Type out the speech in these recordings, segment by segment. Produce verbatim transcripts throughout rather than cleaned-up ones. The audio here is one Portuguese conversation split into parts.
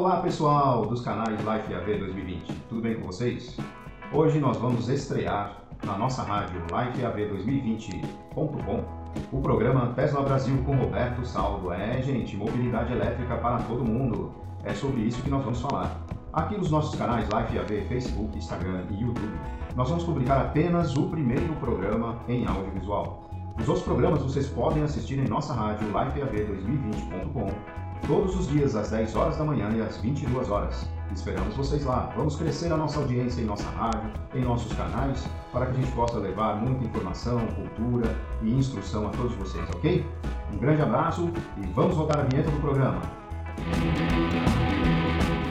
Olá pessoal dos canais Life A V dois mil e vinte, tudo bem com vocês? Hoje nós vamos estrear na nossa rádio Life A V dois mil e vinte ponto com o programa Pés no Brasil com Roberto Salvo. É gente, mobilidade elétrica para todo mundo, é sobre isso que nós vamos falar. Aqui nos nossos canais Life A V, Facebook, Instagram e YouTube, nós vamos publicar apenas o primeiro programa em audiovisual. Os outros programas vocês podem assistir em nossa rádio Life A V dois mil e vinte ponto com todos os dias às dez horas da manhã e às vinte e duas horas. Esperamos vocês lá. Vamos crescer a nossa audiência em nossa rádio, em nossos canais, para que a gente possa levar muita informação, cultura e instrução a todos vocês, ok? Um grande abraço e vamos voltar à vinheta do programa.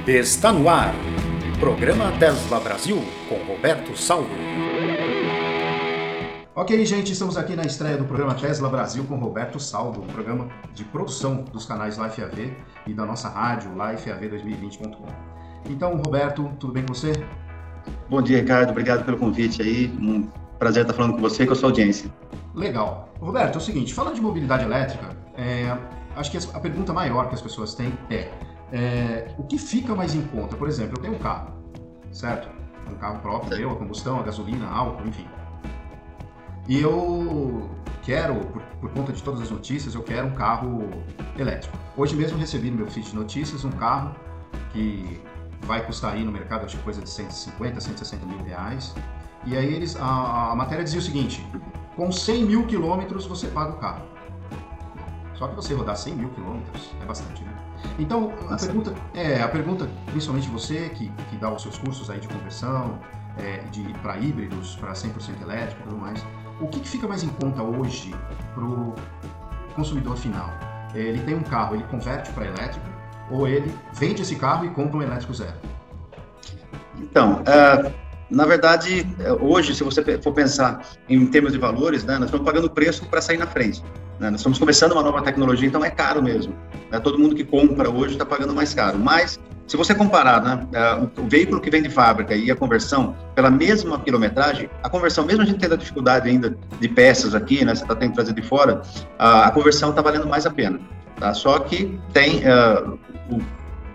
Está no ar, programa Tesla Brasil com Roberto Salvo. Ok, gente, estamos aqui na estreia do programa Tesla Brasil com Roberto Salvo, um programa de produção dos canais Life A V e da nossa rádio Life A V dois mil e vinte ponto com. Então, Roberto, tudo bem com você? Bom dia, Ricardo, obrigado pelo convite aí, um prazer estar falando com você e com a sua audiência. Legal. Roberto, é o seguinte, falando de mobilidade elétrica, é, acho que a pergunta maior que as pessoas têm é, é o que fica mais em conta? Por exemplo, eu tenho um carro, certo? Um carro próprio, meu, a combustão, a gasolina, álcool, enfim. E eu quero, por, por conta de todas as notícias, eu quero um carro elétrico. Hoje mesmo recebi no meu feed de notícias um carro que vai custar aí no mercado, acho que coisa de cento e cinquenta, cento e sessenta mil reais. E aí eles, a, a matéria dizia o seguinte, com cem mil quilômetros você paga o carro. Só que você rodar cem mil quilômetros é bastante, né? Então, a pergunta, é, a pergunta, principalmente você que, que dá os seus cursos aí de conversão, é, para híbridos, para cem por cento elétrico e tudo mais, o que fica mais em conta hoje para o consumidor final? Ele tem um carro, ele converte para elétrico ou ele vende esse carro e compra um elétrico zero? Então, uh, na verdade, hoje, se você for pensar em termos de valores, né, nós estamos pagando preço para sair na frente. Né? Nós estamos começando uma nova tecnologia, então é caro mesmo. Né? Todo mundo que compra hoje está pagando mais caro. Mas, se você comparar, né, uh, o veículo que vem de fábrica e a conversão pela mesma quilometragem, a conversão, mesmo a gente tendo a dificuldade ainda de peças aqui, né, você está tendo que trazer de fora, uh, a conversão está valendo mais a pena. Tá? Só que tem uh, o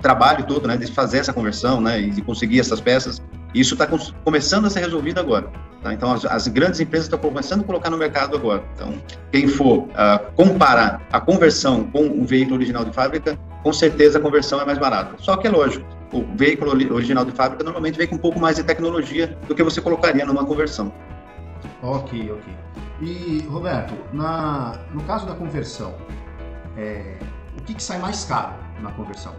trabalho todo, né, de fazer essa conversão, né, e de conseguir essas peças, e isso está com, começando a ser resolvido agora. Tá? Então, as, as grandes empresas estão começando a colocar no mercado agora. Então, quem for uh, comparar a conversão com o veículo original de fábrica, com certeza a conversão é mais barata. Só que é lógico, o veículo original de fábrica normalmente vem com um pouco mais de tecnologia do que você colocaria numa conversão. Ok, ok. E, Roberto, na, no caso da conversão, é, o que, que sai mais caro na conversão?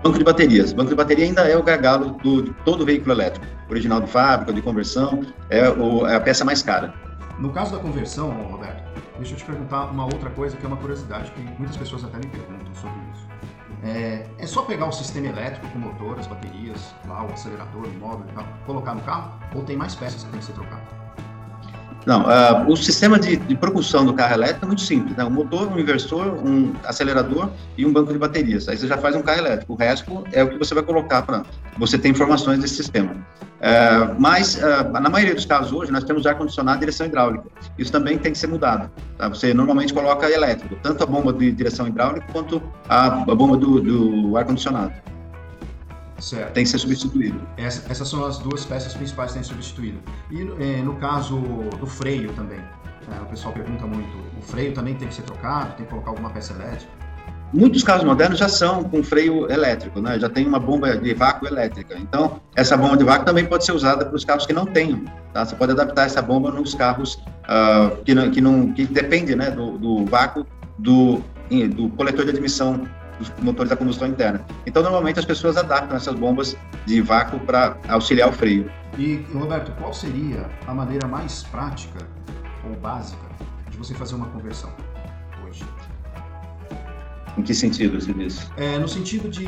Banco de baterias. Banco de bateria ainda é o gargalo do, de todo veículo elétrico. Original de fábrica, de conversão, é, o, é a peça mais cara. No caso da conversão, Roberto, deixa eu te perguntar uma outra coisa que é uma curiosidade, que muitas pessoas até me perguntam sobre isso. É, é só pegar o sistema elétrico com o motor, as baterias, lá, o acelerador, o módulo e tal, colocar no carro? Ou tem mais peças que tem que ser trocado? Não, uh, o sistema de, de propulsão do carro elétrico é muito simples, né? Um motor, um inversor, um acelerador e um banco de baterias. Aí você já faz um carro elétrico, o resto é o que você vai colocar para você ter informações desse sistema. É, mas, uh, na maioria dos casos hoje, nós temos ar-condicionado e direção hidráulica. Isso também tem que ser mudado. Tá? Você normalmente coloca elétrico, tanto a bomba de direção hidráulica quanto a, a bomba do, do ar-condicionado. Certo. Tem que ser substituído. Essa, essas são as duas peças principais que tem que ser substituído. E é, no caso do freio também, é, o pessoal pergunta muito, o freio também tem que ser trocado, tem que colocar alguma peça elétrica? Muitos carros modernos já são com freio elétrico, né? Já tem uma bomba de vácuo elétrica. Então, essa bomba de vácuo também pode ser usada para os carros que não têm. Tá? Você pode adaptar essa bomba nos carros uh, que, não, que, não, que dependem, né, do, do vácuo do, do coletor de admissão dos motores da combustão interna. Então, normalmente, as pessoas adaptam essas bombas de vácuo para auxiliar o freio. E, Roberto, qual seria a maneira mais prática ou básica de você fazer uma conversão hoje? Em que sentido você diz? É, no sentido de,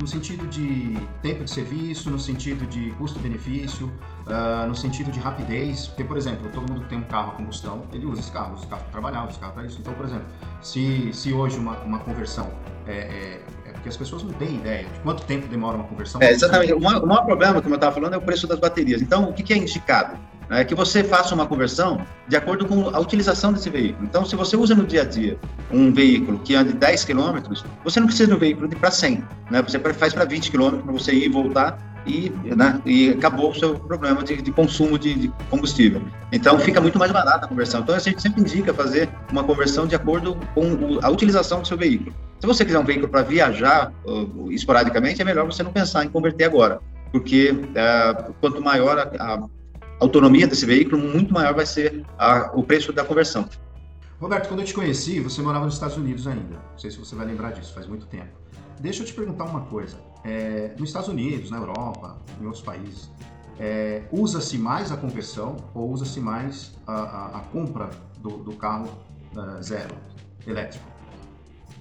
no sentido de tempo de serviço, no sentido de custo-benefício, uh, no sentido de rapidez. Porque, por exemplo, todo mundo que tem um carro a combustão, ele usa esse carro, usa esse carro para trabalhar, usa esse carro para isso. Então, por exemplo, se, se hoje uma, uma conversão, é, é, é porque as pessoas não têm ideia de quanto tempo demora uma conversão. É, exatamente. O maior problema, como eu estava falando, é o preço das baterias. Então, o que, que é indicado? é que você faça uma conversão de acordo com a utilização desse veículo. Então, se você usa no dia a dia um veículo que anda de dez quilômetros, você não precisa de um veículo de para cem, né? Você faz para vinte quilômetros para você ir e voltar. E, né, e acabou o seu problema de, de consumo de, de combustível. Então fica muito mais barata a conversão. Então a gente sempre indica fazer uma conversão de acordo com o, a utilização do seu veículo. Se você quiser um veículo para viajar uh, esporadicamente, é melhor você não pensar em converter agora, porque uh, quanto maior a, a autonomia desse veículo, muito maior vai ser a, o preço da conversão. Roberto, quando eu te conheci, você morava nos Estados Unidos ainda. Não sei se você vai lembrar disso, faz muito tempo. Deixa eu te perguntar uma coisa. É, nos Estados Unidos, na Europa, em outros países, é, usa-se mais a conversão ou usa-se mais a, a, a compra do, do carro uh, zero, elétrico?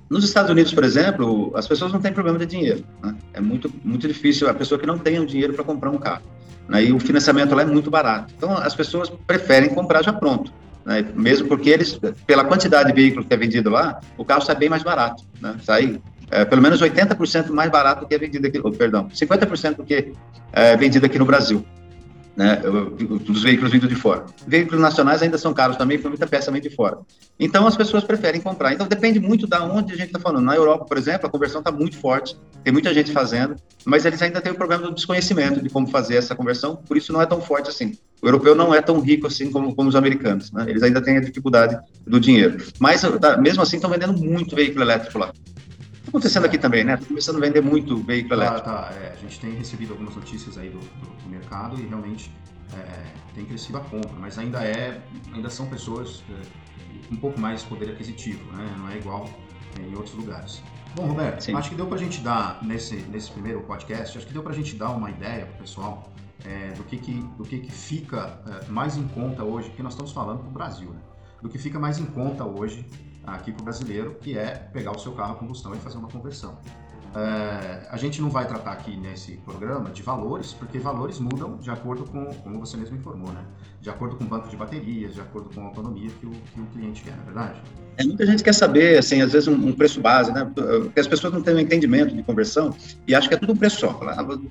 Nos Estados Unidos, por exemplo, as pessoas não têm problema de dinheiro, né? É muito, muito difícil a pessoa que não tenha o dinheiro para comprar um carro, né? E o financiamento lá é muito barato. Então, as pessoas preferem comprar já pronto, né? Mesmo porque eles, pela quantidade de veículos que é vendido lá, o carro sai bem mais barato, né? Sai... É, pelo menos oitenta por cento mais barato do que é vendido aqui, oh, perdão, cinquenta por cento do que é vendido aqui no Brasil, né, dos veículos vindos de fora. Veículos nacionais ainda são caros também, porque muita peça vem de fora. Então, as pessoas preferem comprar. Então, depende muito de onde a gente está falando. Na Europa, por exemplo, a conversão está muito forte, tem muita gente fazendo, mas eles ainda têm o problema do desconhecimento de como fazer essa conversão, por isso não é tão forte assim. O europeu não é tão rico assim como, como os americanos, né? Eles ainda têm a dificuldade do dinheiro. Mas, tá, mesmo assim, estão vendendo muito veículo elétrico lá. Está acontecendo aqui também, né? Está começando a vender muito veículo elétrico. Ah, tá. É, a gente tem recebido algumas notícias aí do, do, do mercado e realmente é, tem crescido a compra, mas ainda, é, ainda são pessoas com é, um pouco mais poder aquisitivo, né? Não é igual é, em outros lugares. Bom, Roberto, Sim. acho que deu para a gente dar, nesse, nesse primeiro podcast, acho que deu para a gente dar uma ideia para o pessoal é, do, que, que, do que, que fica é, mais em conta hoje, porque nós estamos falando para o Brasil, né? Do que fica mais em conta hoje aqui para o brasileiro, que é pegar o seu carro a combustão e fazer uma conversão. É, a gente não vai tratar aqui nesse programa de valores, porque valores mudam de acordo com, como você mesmo informou, né? De acordo com o banco de baterias, de acordo com a autonomia que o, que o cliente quer, não é verdade? É, muita gente quer saber, assim, às vezes um, um preço base, né? Porque as pessoas não têm um entendimento de conversão e acham que é tudo um preço só.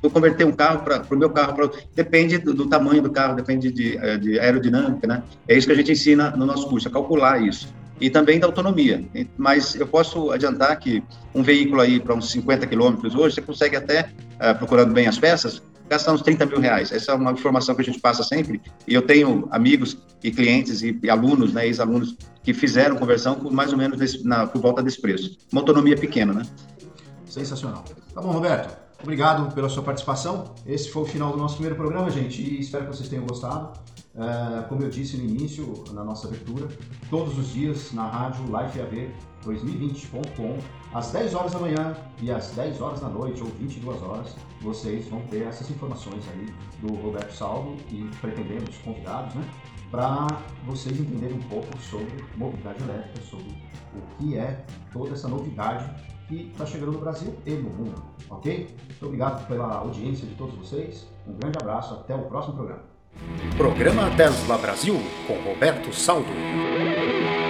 Vou converter um carro para o meu carro, pra... depende do, do tamanho do carro, depende de, de aerodinâmica, né? É isso que a gente ensina no nosso curso, é calcular isso. E também da autonomia, mas eu posso adiantar que um veículo aí para uns cinquenta quilômetros hoje, você consegue até, uh, procurando bem as peças, gastar uns trinta mil reais. Essa é uma informação que a gente passa sempre, e eu tenho amigos e clientes e, e alunos, né, ex-alunos, que fizeram conversão por mais ou menos desse, na, por volta desse preço. Uma autonomia pequena, né? Sensacional. Tá bom, Roberto, obrigado pela sua participação. Esse foi o final do nosso primeiro programa, gente, e espero que vocês tenham gostado. Como eu disse no início, na nossa abertura, todos os dias na rádio life a v dois mil e vinte ponto com, às dez horas da manhã e às dez horas da noite, ou vinte e duas horas, vocês vão ter essas informações aí do Roberto Salvo e pretendemos convidados, né, para vocês entenderem um pouco sobre mobilidade elétrica, sobre o que é toda essa novidade que está chegando no Brasil e no mundo, ok? Muito obrigado pela audiência de todos vocês, um grande abraço, até o próximo programa. Programa Tesla Brasil com Roberto Salvo.